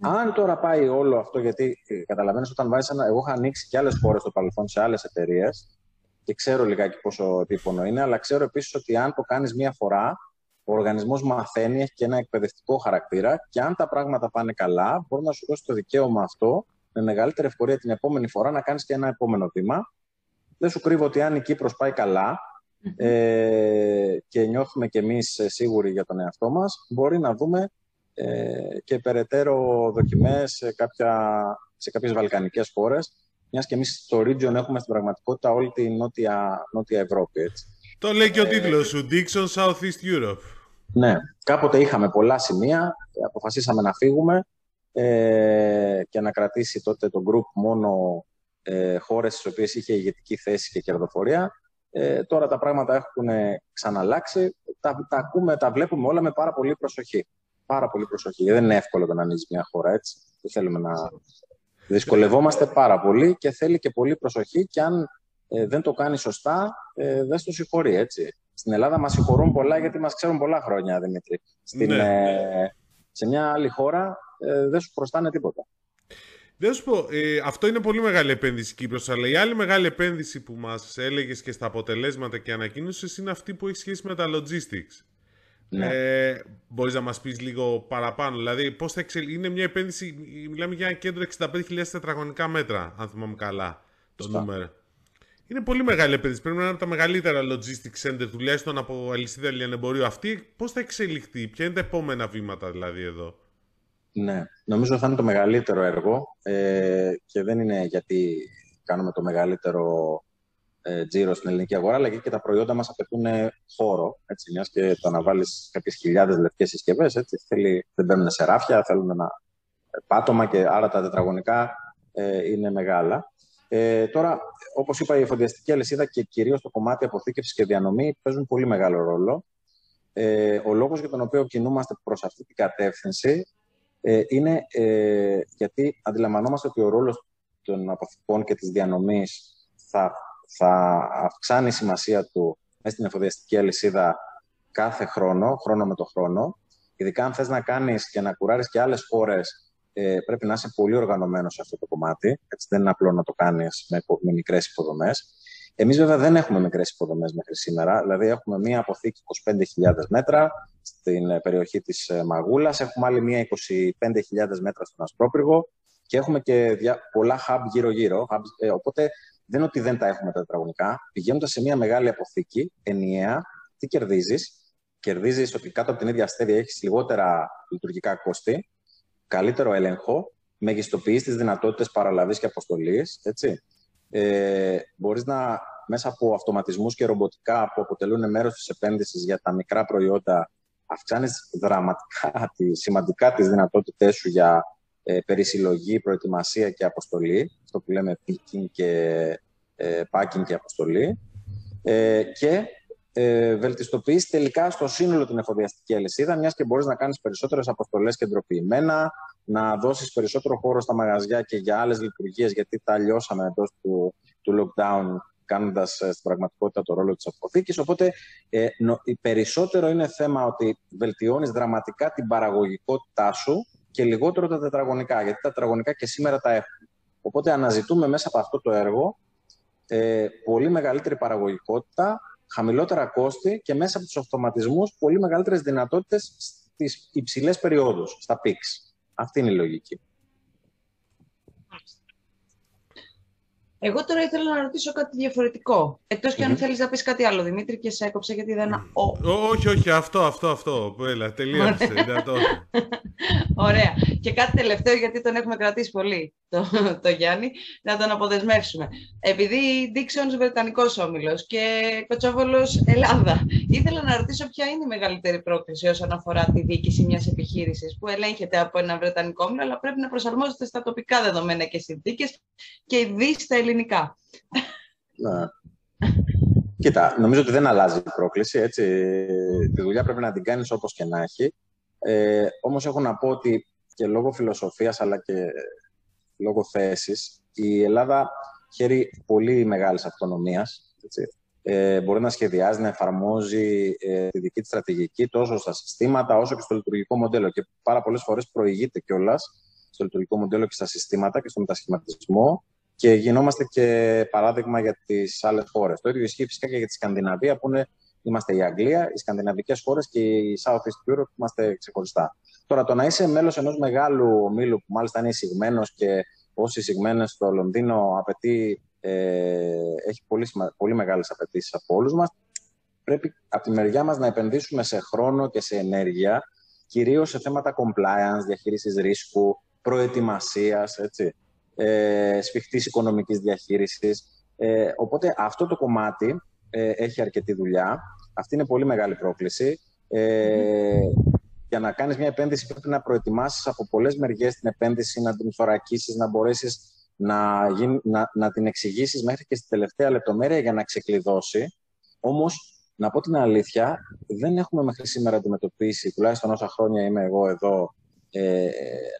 Αν τώρα πάει όλο αυτό, γιατί καταλαβαίνεις, όταν βάζεις ένα... Εγώ είχα ανοίξει και άλλες χώρες στο παρελθόν σε άλλες εταιρείες και ξέρω λιγάκι πόσο επίπονο είναι, αλλά ξέρω επίσης ότι αν το κάνεις μία φορά, ο οργανισμός μαθαίνει, έχει και ένα εκπαιδευτικό χαρακτήρα, και αν τα πράγματα πάνε καλά, μπορεί να σου δώσει το δικαίωμα αυτό με μεγαλύτερη ευκολία την επόμενη φορά να κάνεις και ένα επόμενο βήμα. Δεν σου κρύβω ότι αν η Κύπρος πάει καλά, και νιώθουμε κι εμείς σίγουροι για τον εαυτό μας, μπορεί να δούμε και περαιτέρω δοκιμές σε κάποιες βαλκανικές χώρες, μιας και εμείς στο region έχουμε στην πραγματικότητα όλη τη νότια Ευρώπη, έτσι. Το λέει και ο τίτλος σου, Dixon Southeast Europe. Ναι, κάποτε είχαμε πολλά σημεία, αποφασίσαμε να φύγουμε και να κρατήσει τότε το group μόνο χώρες στις οποίες είχε ηγετική θέση και κερδοφορία. Τώρα τα πράγματα έχουν ξαναλλάξει, τα ακούμε, τα βλέπουμε όλα με πάρα πολύ προσοχή. Πάρα πολύ προσοχή. Δεν είναι εύκολο το να ανοίξει μια χώρα, έτσι. Δεν θέλουμε να... Δυσκολευόμαστε πάρα πολύ και θέλει και πολύ προσοχή, και αν δεν το κάνει σωστά, δεν στο συγχωρεί, έτσι. Στην Ελλάδα μας συγχωρούν πολλά, γιατί μας ξέρουν πολλά χρόνια, Δημήτρη. Σε μια άλλη χώρα δεν σου προστάνε τίποτα. Δεν σου πω, αυτό είναι πολύ μεγάλη επένδυση Κύπρος, αλλά η άλλη μεγάλη επένδυση που μας έλεγες και στα αποτελέσματα και ανακοίνωσες είναι αυτή που έχει σχέση με τα logistics. Ναι. Μπορείς να μας πεις λίγο παραπάνω, δηλαδή πώς θα είναι μια επένδυση? Μιλάμε για ένα κέντρο 65.000 τετραγωνικά μέτρα, αν θυμάμαι καλά το νούμερο. Είναι πολύ μεγάλη επένδυση, πρέπει να είναι από τα μεγαλύτερα logistics center, τουλάχιστον από αλυσίδα λιανεμπορίου. Αυτή πώς θα εξελιχθεί, ποια είναι τα επόμενα βήματα δηλαδή εδώ? Ναι, νομίζω θα είναι το μεγαλύτερο έργο, και δεν είναι γιατί κάνουμε το μεγαλύτερο τζίρο στην ελληνική αγορά, αλλά και τα προϊόντα μας απαιτούν χώρο, έτσι, μιας και το να βάλεις κάποιες χιλιάδες λευκές συσκευές, έτσι, δεν μπαίνουν σε ράφια, θέλουν ένα πάτωμα, και άρα τα τετραγωνικά είναι μεγάλα. Τώρα, όπως είπα, η εφοδιαστική αλυσίδα και κυρίως το κομμάτι αποθήκευσης και διανομή παίζουν πολύ μεγάλο ρόλο. Ο λόγος για τον οποίο κινούμαστε προς αυτή την κατεύθυνση είναι γιατί αντιλαμβανόμαστε ότι ο ρόλος των αποθηκών και της διανομής θα αυξάνει η σημασία του μέσα στην εφοδιαστική αλυσίδα κάθε χρόνο, χρόνο με το χρόνο. Ειδικά αν θες να κάνεις και να κουράρεις και άλλες χώρες, πρέπει να είσαι πολύ οργανωμένος σε αυτό το κομμάτι. Έτσι, δεν είναι απλό να το κάνεις με μικρές υποδομές. Εμείς βέβαια δεν έχουμε μικρές υποδομές μέχρι σήμερα. Δηλαδή έχουμε μία αποθήκη 25.000 μέτρα στην περιοχή της Μαγούλας, έχουμε άλλη μία 25.000 μέτρα στον Ασπρόπυργο και έχουμε και πολλά hub γύρω-γύρω. Οπότε δεν είναι ότι δεν τα έχουμε τα τετραγωνικά. Πηγαίνοντας σε μία μεγάλη αποθήκη, ενιαία, τι κερδίζεις? Κερδίζεις ότι κάτω από την ίδια αστέρια έχεις λιγότερα λειτουργικά κόστη, καλύτερο έλεγχο, μεγιστοποιείς τις δυνατότητες παραλαβής και αποστολής, έτσι. Μπορείς να, μέσα από αυτοματισμούς και ρομποτικά που αποτελούν μέρος της επένδυσης για τα μικρά προϊόντα, αυξάνεις δραματικά, σημαντικά τις δυνατότητές σου για περισυλλογή, προετοιμασία και αποστολή, αυτό που λέμε picking και packing και αποστολή, και βελτιστοποιείς τελικά στο σύνολο την εφοδιαστική αλυσίδα, μιας και μπορείς να κάνεις περισσότερες αποστολές κεντροποιημένα, να δώσεις περισσότερο χώρο στα μαγαζιά και για άλλες λειτουργίες, γιατί τα λιώσαμε εντός του lockdown κάνοντας στην πραγματικότητα το ρόλο της αποθήκης. Οπότε περισσότερο είναι θέμα ότι βελτιώνεις δραματικά την παραγωγικότητά σου και λιγότερο τα τετραγωνικά, γιατί τα τετραγωνικά και σήμερα τα έχουμε. Οπότε αναζητούμε μέσα από αυτό το έργο πολύ μεγαλύτερη παραγωγικότητα, χαμηλότερα κόστη και μέσα από τους αυτοματισμούς πολύ μεγαλύτερες δυνατότητες στις υψηλές περιόδους, στα peaks. Αυτή είναι η λογική. Εγώ τώρα ήθελα να ρωτήσω κάτι διαφορετικό. Εκτός και αν θέλεις να πεις κάτι άλλο, Δημήτρη, και σε έκοψα γιατί δεν... Όχι, αυτό. Έλα, τελείωσε. Ωραία. Και κάτι τελευταίο, γιατί τον έχουμε κρατήσει πολύ, το Γιάννη, να τον αποδεσμεύσουμε. Επειδή Dixon Βρετανικός Όμιλος και Κωτσόβολος Ελλάδα, ήθελα να ρωτήσω ποια είναι η μεγαλύτερη πρόκληση όσον αφορά τη διοίκηση μιας επιχείρησης που ελέγχεται από ένα Βρετανικό Όμιλο, αλλά πρέπει να προσαρμόζεται στα τοπικά δεδομένα και συνθήκες και ειδείς στα ελληνικά. Ναι. Κοίτα, νομίζω ότι δεν αλλάζει η πρόκληση. Έτσι. Τη δουλειά πρέπει να την κάνεις όπως και να έχει. Όμως έχω να πω ότι και λόγω φιλοσοφίας αλλά και λόγω θέσης, η Ελλάδα χαίρει πολύ μεγάλης αυτονομίας. Μπορεί να σχεδιάζει, να εφαρμόζει τη δική της στρατηγική τόσο στα συστήματα όσο και στο λειτουργικό μοντέλο. Και πάρα πολλές φορές προηγείται κιόλας στο λειτουργικό μοντέλο και στα συστήματα και στο μετασχηματισμό. Και γινόμαστε και παράδειγμα για τις άλλες χώρες. Το ίδιο ισχύει φυσικά και για τη Σκανδιναβία, που είμαστε η Αγγλία, οι σκανδιναβικές χώρες και η Southeast Europe, που είμαστε ξεχωριστά. Τώρα, το να είσαι μέλος ενός μεγάλου ομίλου, που μάλιστα είναι εισηγμένος και όσοι εισηγμένες στο Λονδίνο απαιτεί, έχει πολύ μεγάλες απαιτήσεις από όλους μας, πρέπει από τη μεριά μας να επενδύσουμε σε χρόνο και σε ενέργεια, κυρίως σε θέματα compliance, διαχείρισης ρίσκου, προετοιμασίας, έτσι. Σφιχτής οικονομικής διαχείρισης. Οπότε αυτό το κομμάτι έχει αρκετή δουλειά. Αυτή είναι πολύ μεγάλη πρόκληση. Για να κάνεις μια επένδυση πρέπει να προετοιμάσεις από πολλές μεριές την επένδυση, να την θωρακίσεις, να μπορέσεις να την εξηγήσεις μέχρι και στη τελευταία λεπτομέρεια για να ξεκλειδώσει. Όμως, να πω την αλήθεια, δεν έχουμε μέχρι σήμερα αντιμετωπίσει, τουλάχιστον όσα χρόνια είμαι εγώ εδώ,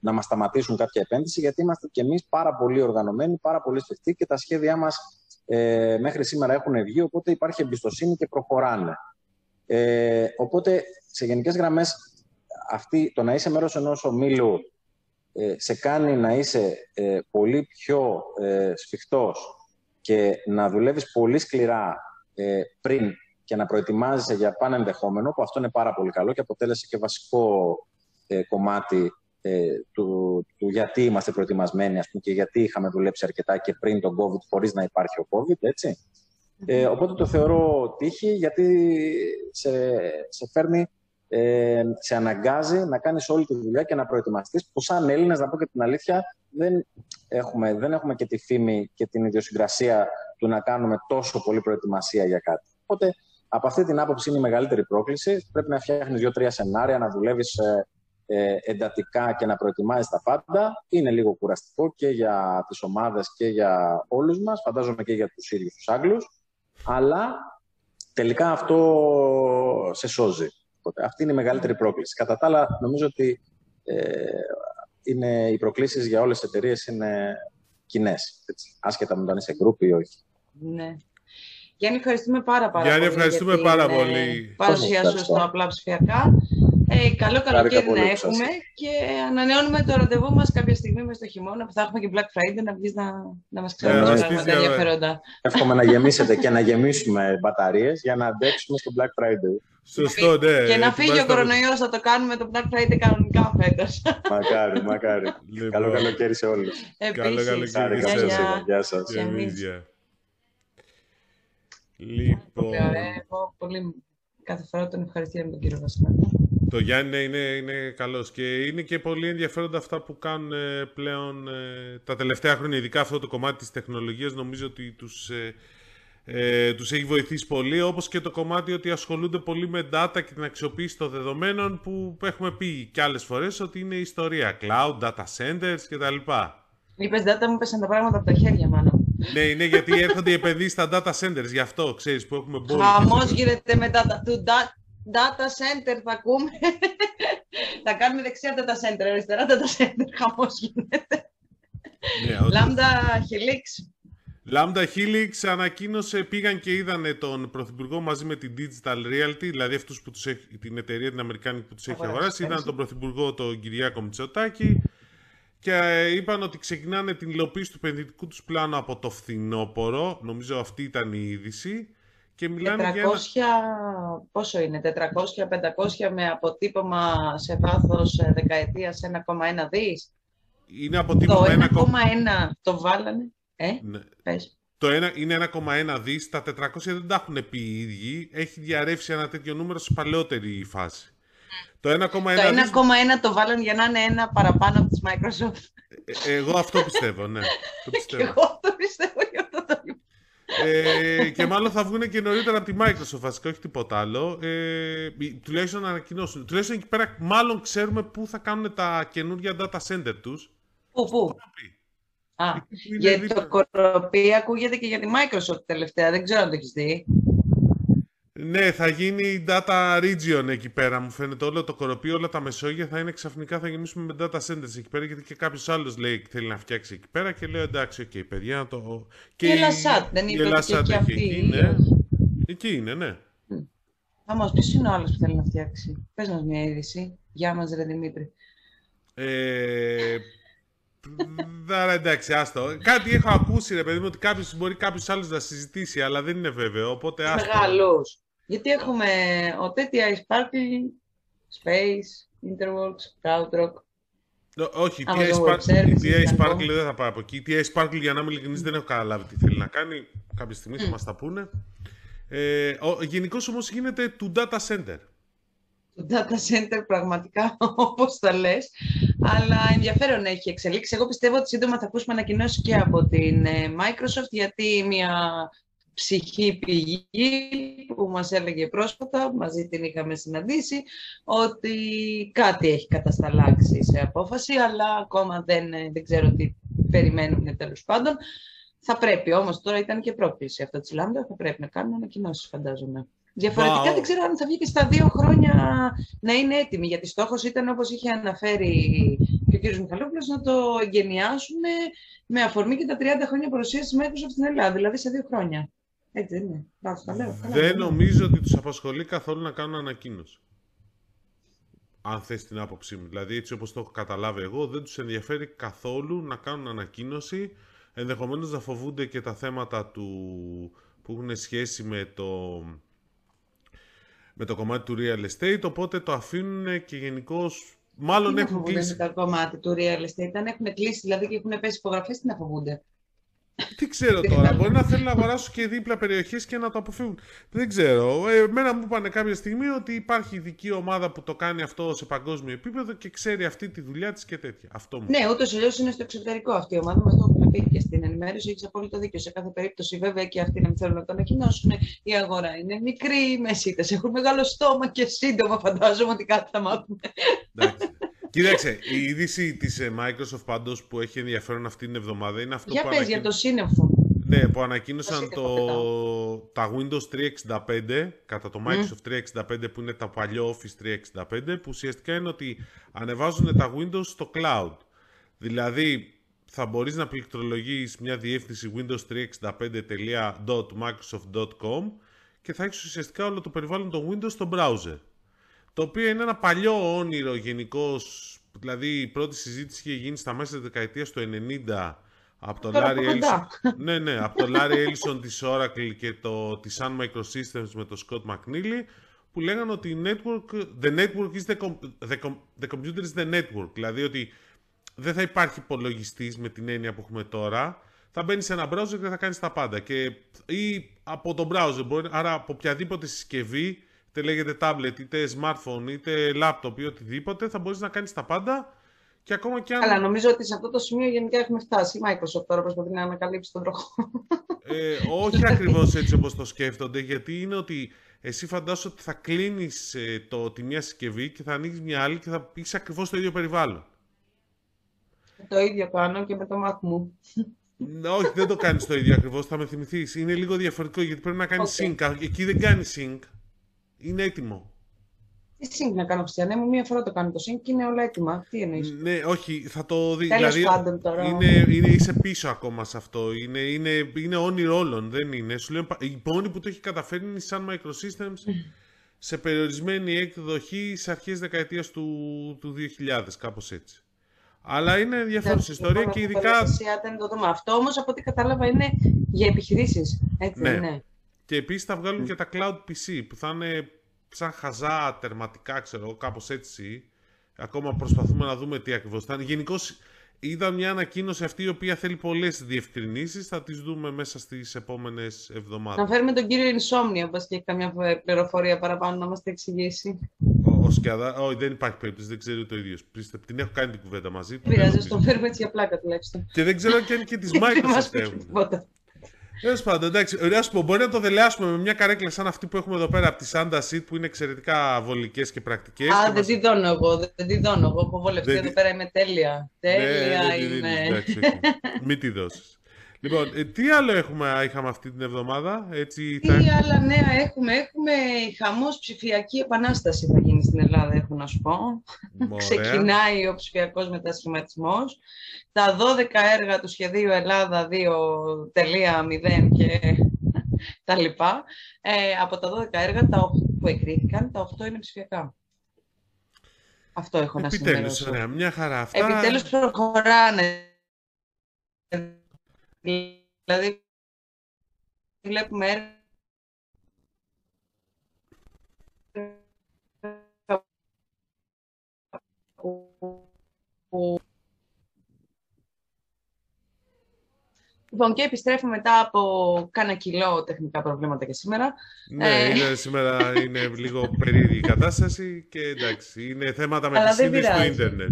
να μας σταματήσουν κάποια επένδυση, γιατί είμαστε και εμείς πάρα πολύ οργανωμένοι, πάρα πολύ σφιχτοί και τα σχέδιά μας μέχρι σήμερα έχουν βγει, οπότε υπάρχει εμπιστοσύνη και προχωράνε. Οπότε, σε γενικές γραμμές, το να είσαι μέρος ενός ομίλου σε κάνει να είσαι πολύ πιο σφιχτός και να δουλεύεις πολύ σκληρά πριν και να προετοιμάζεσαι για πάνω ενδεχόμενο, που αυτό είναι πάρα πολύ καλό και αποτέλεσε και βασικό κομμάτι του γιατί είμαστε προετοιμασμένοι, ας πούμε, και γιατί είχαμε δουλέψει αρκετά και πριν τον COVID, χωρίς να υπάρχει ο COVID, έτσι. Οπότε το θεωρώ τύχη, γιατί σε φέρνει, σε αναγκάζει να κάνεις όλη τη δουλειά και να προετοιμαστείς, που σαν Έλληνες, να πω και την αλήθεια, δεν έχουμε και τη φήμη και την ιδιοσυγκρασία του να κάνουμε τόσο πολύ προετοιμασία για κάτι. Οπότε, από αυτή την άποψη είναι η μεγαλύτερη πρόκληση. Πρέπει να φτιάχνεις 2-3 σενάρια, να δουλεύεις εντατικά και να προετοιμάζεις τα πάντα. Είναι λίγο κουραστικό και για τις ομάδες και για όλους μας, φαντάζομαι και για τους ίδιους τους Άγγλους, αλλά τελικά αυτό σε σώζει. Αυτή είναι η μεγαλύτερη πρόκληση. Κατά τα άλλα, νομίζω ότι είναι οι προκλήσεις για όλες τις εταιρείες είναι κοινές, άσχετα με το αν είσαι group ή όχι. Ναι. Γιάννη, ευχαριστούμε πάρα πολύ. Παρουσία σου στο Απλά Ψηφιακά. Καλό καλοκαίρι να έχουμε και ανανεώνουμε το ραντεβού μας κάποια στιγμή μες το χειμώνα που θα έχουμε και Black Friday να βγεις να μας ξαναδείς τα ενδιαφέροντα. Εύχομαι να γεμίσετε και να γεμίσουμε μπαταρίες για να αντέξουμε στο Black Friday. Σωστό, ναι. Και να φύγει ο κορονοϊός, θα το κάνουμε το Black Friday κανονικά φέτος. Μακάρι. Καλό καλοκαίρι σε όλους. Επίσης, γεια σας. Λοιπόν. Εγώ πολύ κάθε φορά τον ευχαριστώ με τον κύριο Βασιλάκο. Το Γιάννη είναι καλός και είναι και πολύ ενδιαφέροντα αυτά που κάνουν πλέον τα τελευταία χρόνια, ειδικά αυτό το κομμάτι της τεχνολογίας, νομίζω ότι τους έχει βοηθήσει πολύ, όπως και το κομμάτι ότι ασχολούνται πολύ με data και την αξιοποίηση των δεδομένων, που έχουμε πει κι άλλες φορές ότι είναι ιστορία, cloud, data centers κτλ. Είπες data, μου πέσαν τα πράγματα από τα χέρια, μάνα. Ναι, είναι γιατί έρχονται οι επενδύσεις στα data centers, γι' αυτό ξέρεις που έχουμε πόλη. Χαμός γίνεται με data center, θα ακούμε. Θα κάνουμε δεξιά data center, αριστερά data center, χαμός γίνεται. Λάμδα, Χιλίξ. Λάμδα Χίλιξ ανακοίνωσε, πήγαν και είδανε τον Πρωθυπουργό μαζί με την Digital Realty, δηλαδή αυτούς που τους έχει, την εταιρεία την Αμερικάνικη που τους έχει αγοράσει. Είδαν τον Πρωθυπουργό τον Κυριάκο Μητσοτάκη και είπαν ότι ξεκινάνε την υλοποίηση του επενδυτικού τους πλάνου από το φθινόπωρο. Νομίζω αυτή ήταν η είδηση. Και μιλάνε 400, για ένα... πόσο είναι, 400-500 με αποτύπωμα σε βάθος δεκαετίας 1,1 δις. Είναι αποτύπωμα 1,1. Το βάλανε. Ναι. Πες. Το ένα, είναι 1,1 δις, τα 400 δεν τα έχουν πει οι ίδιοι. Έχει διαρρεύσει ένα τέτοιο νούμερο σε παλαιότερη φάση. Το 1,1 δις... το βάλαν για να είναι ένα παραπάνω από τις Microsoft. Εγώ αυτό πιστεύω, ναι. Το πιστεύω. Και εγώ το πιστεύω για αυτό το λοιπόν. Και μάλλον θα βγουν και νωρίτερα από τη Microsoft, βασικά, όχι τίποτα άλλο. Τουλάχιστον να ανακοινώσουν. Τουλάχιστον εκεί πέρα, μάλλον ξέρουμε πού θα κάνουν τα καινούργια data center τους. Πού. Γιατί το Κοροπή ακούγεται και για τη Microsoft τελευταία. Δεν ξέρω αν το έχεις δει. Ναι, θα γίνει data region εκεί πέρα. Μου φαίνεται όλο το Κοροπή, όλα τα Μεσόγεια θα είναι ξαφνικά, θα γεμίσουμε με data centers εκεί πέρα. Γιατί και κάποιος άλλος λέει θέλει να φτιάξει εκεί πέρα. Και λέω εντάξει, okay, παιδιά να το. Και η Ελασσάτ δεν είναι και αυτή. Εκεί είναι, ναι. Θα μας πεις, είναι ο άλλος που θέλει να φτιάξει. Πες μας μια είδηση. Γεια μας, ρε Δημήτρη. Άρα εντάξει, άστο. Κάτι έχω ακούσει, ρε παιδί μου, ότι κάποιος μπορεί κάποιος άλλος να συζητήσει, αλλά δεν είναι βέβαιο. Οπότε άστο. Μεγάλος. Γιατί έχουμε ο TTI Sparkling, Space, Interworks, CrowdRock. Όχι, TTI Sparkling δεν θα πάει από εκεί. TTI Sparkling, για να είμαι ειλικρινής, δεν έχω καταλάβει τι θέλει να κάνει. Κάποια στιγμή θα μας τα πούνε. Γενικώς όμως γίνεται του data center. Το data center πραγματικά, όπως τα λες, αλλά ενδιαφέρον έχει εξελίξει. Εγώ πιστεύω ότι σύντομα θα ακούσουμε ανακοινώσεις και από την Microsoft, γιατί μια ψυχή πηγή που μας έλεγε πρόσφατα, μαζί την είχαμε συναντήσει, ότι κάτι έχει κατασταλάξει σε απόφαση, αλλά ακόμα δεν ξέρω τι περιμένουν τέλος πάντων. Θα πρέπει όμως, τώρα ήταν και πρόκληση αυτό της Λάμδα, θα πρέπει να κάνουν ανακοινώσεις φαντάζομαι. Διαφορετικά δεν ξέρω αν θα βγει και στα 2 χρόνια να είναι έτοιμη, γιατί στόχος ήταν, όπως είχε αναφέρει και ο κ. Μιχαλόπουλος, να το εγκαινιάσουν με αφορμή και τα 30 χρόνια παρουσίας της Microsoft στην Ελλάδα, δηλαδή σε 2 χρόνια. Έτσι δεν είναι. Δεν νομίζω ότι τους απασχολεί καθόλου να κάνουν ανακοίνωση. Αν θες την άποψή μου. Δηλαδή, έτσι όπως το έχω καταλάβει εγώ, δεν τους ενδιαφέρει καθόλου να κάνουν ανακοίνωση. Ενδεχομένως να φοβούνται και τα θέματα που έχουν σχέση με το κομμάτι του real estate, οπότε το αφήνουν και γενικώς. Μάλλον έχουν κλείσει. Το κομμάτι του real estate, αν έχουν κλείσει δηλαδή και έχουν πέσει υπογραφές, τι να φοβούνται. Τι ξέρω τώρα. Μπορεί να θέλουν να αγοράσουν και δίπλα περιοχές και να το αποφύγουν. Δεν ξέρω. Εμένα μου είπανε κάποια στιγμή ότι υπάρχει ειδική ομάδα που το κάνει αυτό σε παγκόσμιο επίπεδο και ξέρει αυτή τη δουλειά της και τέτοια. Αυτό μου. Ναι, ούτως ή άλλως είναι στο εξωτερικό αυτή η ομάδα. Μας το έχουν πει και στην ενημέρωση. Έχεις απόλυτο δίκιο. Σε κάθε περίπτωση, βέβαια, και αυτοί να μην θέλουν να το ανακοινώσουν. Η αγορά είναι μικρή, οι μεσίτες έχουν μεγάλο στόμα και σύντομα φαντάζομαι ότι κάτι θα μάθουν. Κοίταξε, η είδηση της Microsoft πάντως που έχει ενδιαφέρον αυτήν την εβδομάδα είναι αυτό για που ανακοίνωσαν. Για το σύννεφο. Ναι, που ανακοίνωσαν τα Windows 365 κατά το Microsoft 365 που είναι τα παλιό Office 365, που ουσιαστικά είναι ότι ανεβάζουν τα Windows στο cloud. Δηλαδή θα μπορείς να πληκτρολογείς μια διεύθυνση windows365.microsoft.com και θα έχεις ουσιαστικά όλο το περιβάλλον των Windows στο browser. Το οποίο είναι ένα παλιό όνειρο γενικώς, δηλαδή η πρώτη συζήτηση είχε γίνει στα μέσα της δεκαετίας του 90 από τον Larry Ellison, ναι, από τον Larry Ellison της Oracle και τη Sun Microsystems με τον Scott McNeely, που λέγανε ότι the computer is the network, δηλαδή ότι δεν θα υπάρχει υπολογιστής με την έννοια που έχουμε τώρα, θα μπαίνεις σε ένα browser και θα κάνεις τα πάντα ή από τον browser, άρα από οποιαδήποτε συσκευή, είτε λέγεται tablet, είτε smartphone, είτε laptop ή οτιδήποτε, θα μπορείς να κάνεις τα πάντα και ακόμα και αν... Αλλά νομίζω ότι σε αυτό το σημείο γενικά έχουμε φτάσει. Η Microsoft τώρα προσπαθεί να ανακαλύψει τον τροχό. Όχι ακριβώς έτσι όπως το σκέφτονται, γιατί είναι ότι εσύ φαντάσου ότι θα κλείνεις τη μία συσκευή και θα ανοίξεις μια άλλη και θα είσαι ακριβώς στο ίδιο περιβάλλον. Το ίδιο κάνω και με το Mac μου. Όχι, δεν το κάνεις το ίδιο ακριβώς, θα με θυμηθείς. Είναι λίγο διαφορετικό γιατί πρέπει να κάνεις sync. Εκεί δεν κάνεις sync. Είναι έτοιμο. Τι sync να κάνω, Χριστιανέ μου, μία φορά το κάνω το sync και είναι όλα έτοιμα. Τι εννοείς? Ναι, όχι, θα το δει. Τέλος πάντων τώρα. Είσαι πίσω ακόμα σε αυτό. Είναι όνειρο όλων, δεν είναι. Σου λέω, η μόνη που το έχει καταφέρει είναι σαν Microsystems σε περιορισμένη εκδοχή σε αρχές δεκαετίας του 2000, κάπως έτσι. Αλλά είναι ενδιαφέρουσα ιστορία και ειδικά. Αυτό όμως από ό,τι κατάλαβα είναι για επιχειρήσεις. Έτσι, ναι. Ναι. Και επίσης θα βγάλουν και τα cloud PC που θα είναι σαν χαζά τερματικά, ξέρω, κάπως έτσι. Ακόμα προσπαθούμε να δούμε τι ακριβώς θα είναι. Γενικώς ήταν μια ανακοίνωση αυτή η οποία θέλει πολλές διευκρινήσεις. Θα τις δούμε μέσα στις επόμενες εβδομάδες. Θα φέρουμε τον κύριο Insomnia, όπως και έχει καμιά πληροφορία παραπάνω να μας τα εξηγήσει. Όχι, δεν υπάρχει περίπτωση, δεν ξέρει το ίδιο. Την έχω κάνει την κουβέντα μαζί του. Πειράζει, τον φέρουμε έτσι για πλάκα τουλάχιστον. Και δεν ξέρω και αν και τις Microsoft έχουν. Τέλος πάντων, εντάξει, μπορεί να το δελεάσουμε με μια καρέκλα σαν αυτή που έχουμε εδώ πέρα από τη Sanda Seat που είναι εξαιρετικά βολικές και πρακτικές. Α, και δεν τη δώνω εγώ. Έχω βολευτεί εδώ πέρα, είμαι τέλεια. Τέλεια είναι. Μην τη δώσεις. Λοιπόν, τι άλλο είχαμε αυτή την εβδομάδα? Έτσι, άλλα νέα έχουμε? Έχουμε χαμός, ψηφιακή επανάσταση θα γίνει στην Ελλάδα, έχω να σου πω. Ξεκινάει ο ψηφιακός μετασχηματισμός. Τα 12 έργα του σχεδίου Ελλάδα 2.0 και τα λοιπά. Από τα 12 έργα που εκδίθηκαν, τα 8 είναι ψηφιακά. Αυτό έχω να συνενώσω. Επιτέλους, μια χαρά αυτά. Επιτέλους προχωράνε. Δηλαδή, βλέπουμε έργα που... Λοιπόν, και επιστρέφουμε μετά από κάνα κιλό τεχνικά προβλήματα και σήμερα. Ναι, σήμερα είναι λίγο περίεργη η κατάσταση και εντάξει, είναι θέματα με τη σύνδεση στο ίντερνετ.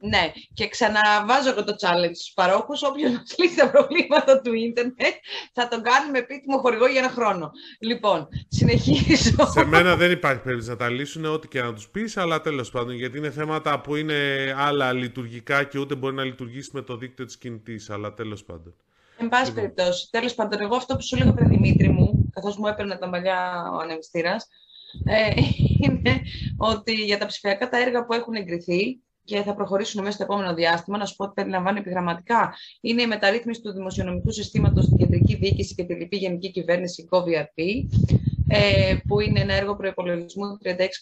Ναι, και ξαναβάζω εγώ το challenge στους παρόχους. Όποιος μας λύσει τα προβλήματα του ίντερνετ, θα τον κάνουμε επίτιμο χορηγό για ένα χρόνο. Λοιπόν, συνεχίζω. Σε μένα δεν υπάρχει περίπτωση να τα λύσουν, ό,τι και να τους πεις, αλλά τέλος πάντων, γιατί είναι θέματα που είναι άλλα λειτουργικά και ούτε μπορεί να λειτουργήσει με το δίκτυο της κινητής, αλλά τέλος πάντων. Εν πάση περιπτώσει, τέλος πάντων, εγώ αυτό που σου λέγα πριν, Δημήτρη μου, καθώς μου έπαιρνε τα μαλλιά ο ανεμιστήρας, είναι ότι για τα ψηφιακά τα έργα που έχουν εγκριθεί και θα προχωρήσουν μέσα στο επόμενο διάστημα, να σου πω ότι περιλαμβάνει επιγραμματικά. Είναι η μεταρρύθμιση του δημοσιονομικού συστήματος στην κεντρική διοίκηση και τη λοιπή γενική κυβέρνηση, COVRP, που είναι ένα έργο προϋπολογισμού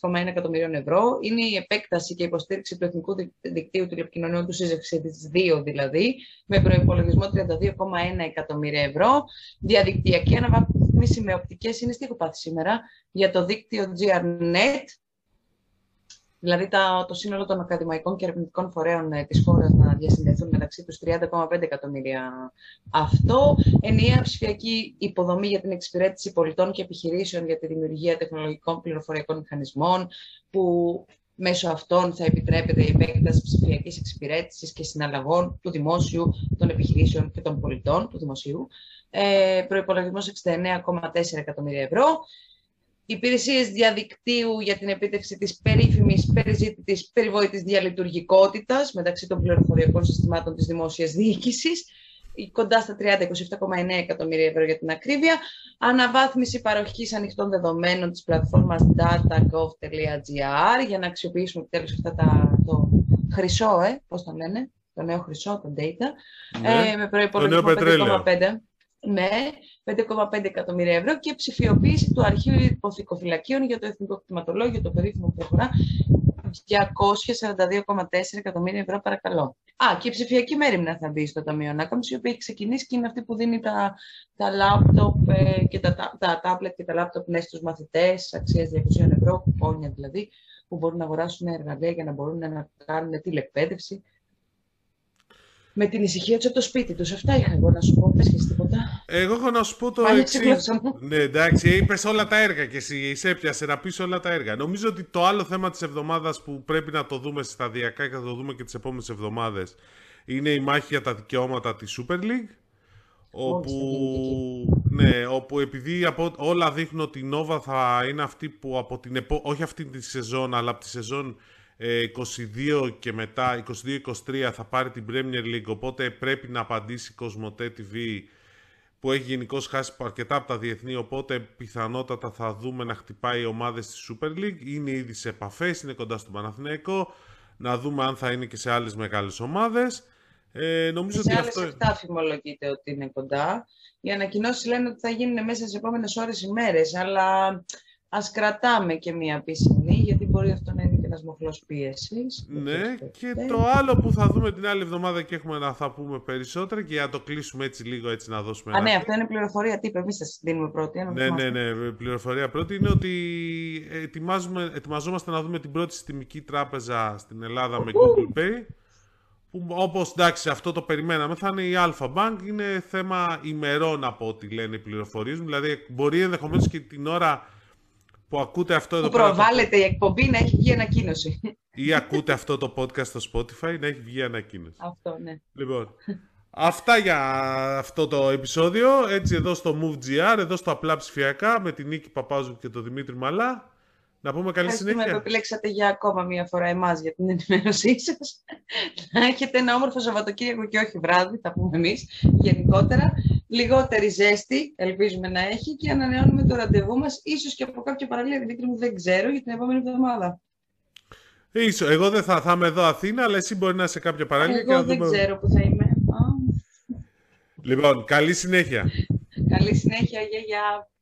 36,1 εκατομμυρίων ευρώ. Είναι η επέκταση και υποστήριξη του Εθνικού Δικτύου Τηλεπικοινωνιών του ΣΥΖΑΞΕΔΙΣ 2 δηλαδή, με προϋπολογισμό 32,1 εκατομμύρια ευρώ. Διαδικτυακή αναβάθμιση με οπτικές, είναι στίχοπαθη σήμερα, για το δίκτυο GRNET, δηλαδή το σύνολο των ακαδημαϊκών και ερευνητικών φορέων της χώρας να διασυνδεθούν μεταξύ τους 30,5 εκατομμύρια αυτό. Ενιαία ψηφιακή υποδομή για την εξυπηρέτηση πολιτών και επιχειρήσεων για τη δημιουργία τεχνολογικών πληροφοριακών μηχανισμών, που μέσω αυτών θα επιτρέπεται η επέκταση ψηφιακής εξυπηρέτησης και συναλλαγών του δημόσιου, των επιχειρήσεων και των πολιτών του δημοσίου. Προϋπολογισμός 69,4 εκατομμύρια ευρώ. Υπηρεσίες διαδικτύου για την επίτευξη της περίφημης, περιζήτητης, περιβόητης διαλειτουργικότητας μεταξύ των πληροφοριακών συστημάτων της δημόσιας διοίκησης, κοντά στα 30, 27,9 εκατομμύρια ευρώ για την ακρίβεια. Αναβάθμιση παροχής ανοιχτών δεδομένων της πλατφόρμας data.gov.gr για να αξιοποιήσουμε επιτέλους αυτά το χρυσό, πώς το λένε, το νέο χρυσό, το data, ναι, με προϋπολογισμό 5,5. Με 5,5 εκατομμύρια ευρώ και ψηφιοποίηση του αρχείου υποθηκοφυλακίων για το Εθνικό Κτηματολόγιο, το περίφημο που αφορά 242,4 εκατομμύρια ευρώ, παρακαλώ. Α, και η ψηφιακή μέριμνα θα μπει στο Ταμείο Ανάκαμψη, η οποία έχει ξεκινήσει και είναι αυτή που δίνει τα λάπτοπ και τα τάμπλετ και τα λάπτοπ μέσα στους μαθητές, αξίας 200 ευρώ, κουπόνια δηλαδή, που μπορούν να αγοράσουν εργαλεία για να μπορούν να κάνουν τηλεκπαίδευση με την ησυχία τους από το σπίτι τους. Αυτά είχα εγώ να σου πω. Πες και τίποτα. Εγώ έχω να σου πω το εξής. Ναι, εντάξει, είπες όλα τα έργα και εσύ έπιασε να πεις όλα τα έργα. Νομίζω ότι το άλλο θέμα της εβδομάδας που πρέπει να το δούμε σταδιακά και θα το δούμε και τις επόμενες εβδομάδες είναι η μάχη για τα δικαιώματα της Super League. Όπου επειδή όλα δείχνουν ότι η Nova θα είναι αυτή που από την όχι αυτή τη σεζόν, αλλά από τη σεζόν 22 και μετά, 22-23 θα πάρει την Premier League, οπότε πρέπει να απαντήσει COSMOTE TV που έχει γενικώ χάσει αρκετά από τα διεθνή, οπότε πιθανότατα θα δούμε να χτυπάει ομάδες στη Super League. Είναι ήδη σε επαφές, είναι κοντά στον Παναθνέκο. Να δούμε αν θα είναι και σε άλλες μεγάλες ομάδες. Νομίζω ότι σε άλλες 7 φημολογείται ότι είναι κοντά. Οι ανακοινώσεις λένε ότι θα γίνουν μέσα στις επόμενες ώρες ή μέρες, αλλά ας κρατάμε και μία πίσινη, γιατί μπορεί αυτό να είναι και ένας μοχλός πίεσης. Ναι, και το άλλο που θα δούμε την άλλη εβδομάδα και έχουμε να θα πούμε περισσότερα και να το κλείσουμε έτσι λίγο, έτσι να δώσουμε... Α, ναι, αυτό είναι πληροφορία τύπου, εμείς σας δίνουμε πρώτη. Ναι, πληροφορία πρώτη είναι ότι ετοιμαζόμαστε να δούμε την πρώτη συστημική τράπεζα στην Ελλάδα με Google Pay. Όπως εντάξει, αυτό το περιμέναμε, θα είναι η Alpha Bank. Είναι θέμα ημερών από ό,τι λένε οι πληροφορίες μου. Δηλαδή, μπορεί ενδεχομένως και την ώρα που ακούτε αυτό εδώ πέρα. Προβάλλεται η εκπομπή να έχει βγει ανακοίνωση. Ή ακούτε αυτό το podcast στο Spotify να έχει βγει ανακοίνωση. Αυτό, ναι. Λοιπόν, αυτά για αυτό το επεισόδιο. Έτσι, εδώ στο MoveGR, εδώ στο Απλά Ψηφιακά, με την Νίκη Παπάζογλου και τον Δημήτρη Μαλλά. Να πούμε καλή συνέχεια. Ευχαριστούμε που επιλέξατε για ακόμα μία φορά εμάς για την ενημέρωσή σας. Να έχετε ένα όμορφο Σαββατοκύριακο και όχι βράδυ, θα πούμε εμείς γενικότερα. Λιγότερη ζέστη, ελπίζουμε να έχει, και ανανεώνουμε το ραντεβού μας, ίσως και από κάποια παραλία, Δημήτρη μου, δεν ξέρω, για την επόμενη εβδομάδα. Ίσως. Εγώ δεν θα είμαι εδώ Αθήνα, αλλά εσύ μπορεί να είσαι κάποια παραλία. Εγώ δεν ξέρω που θα είμαι. Λοιπόν, καλή συνέχεια. Καλή συνέχεια, γεια.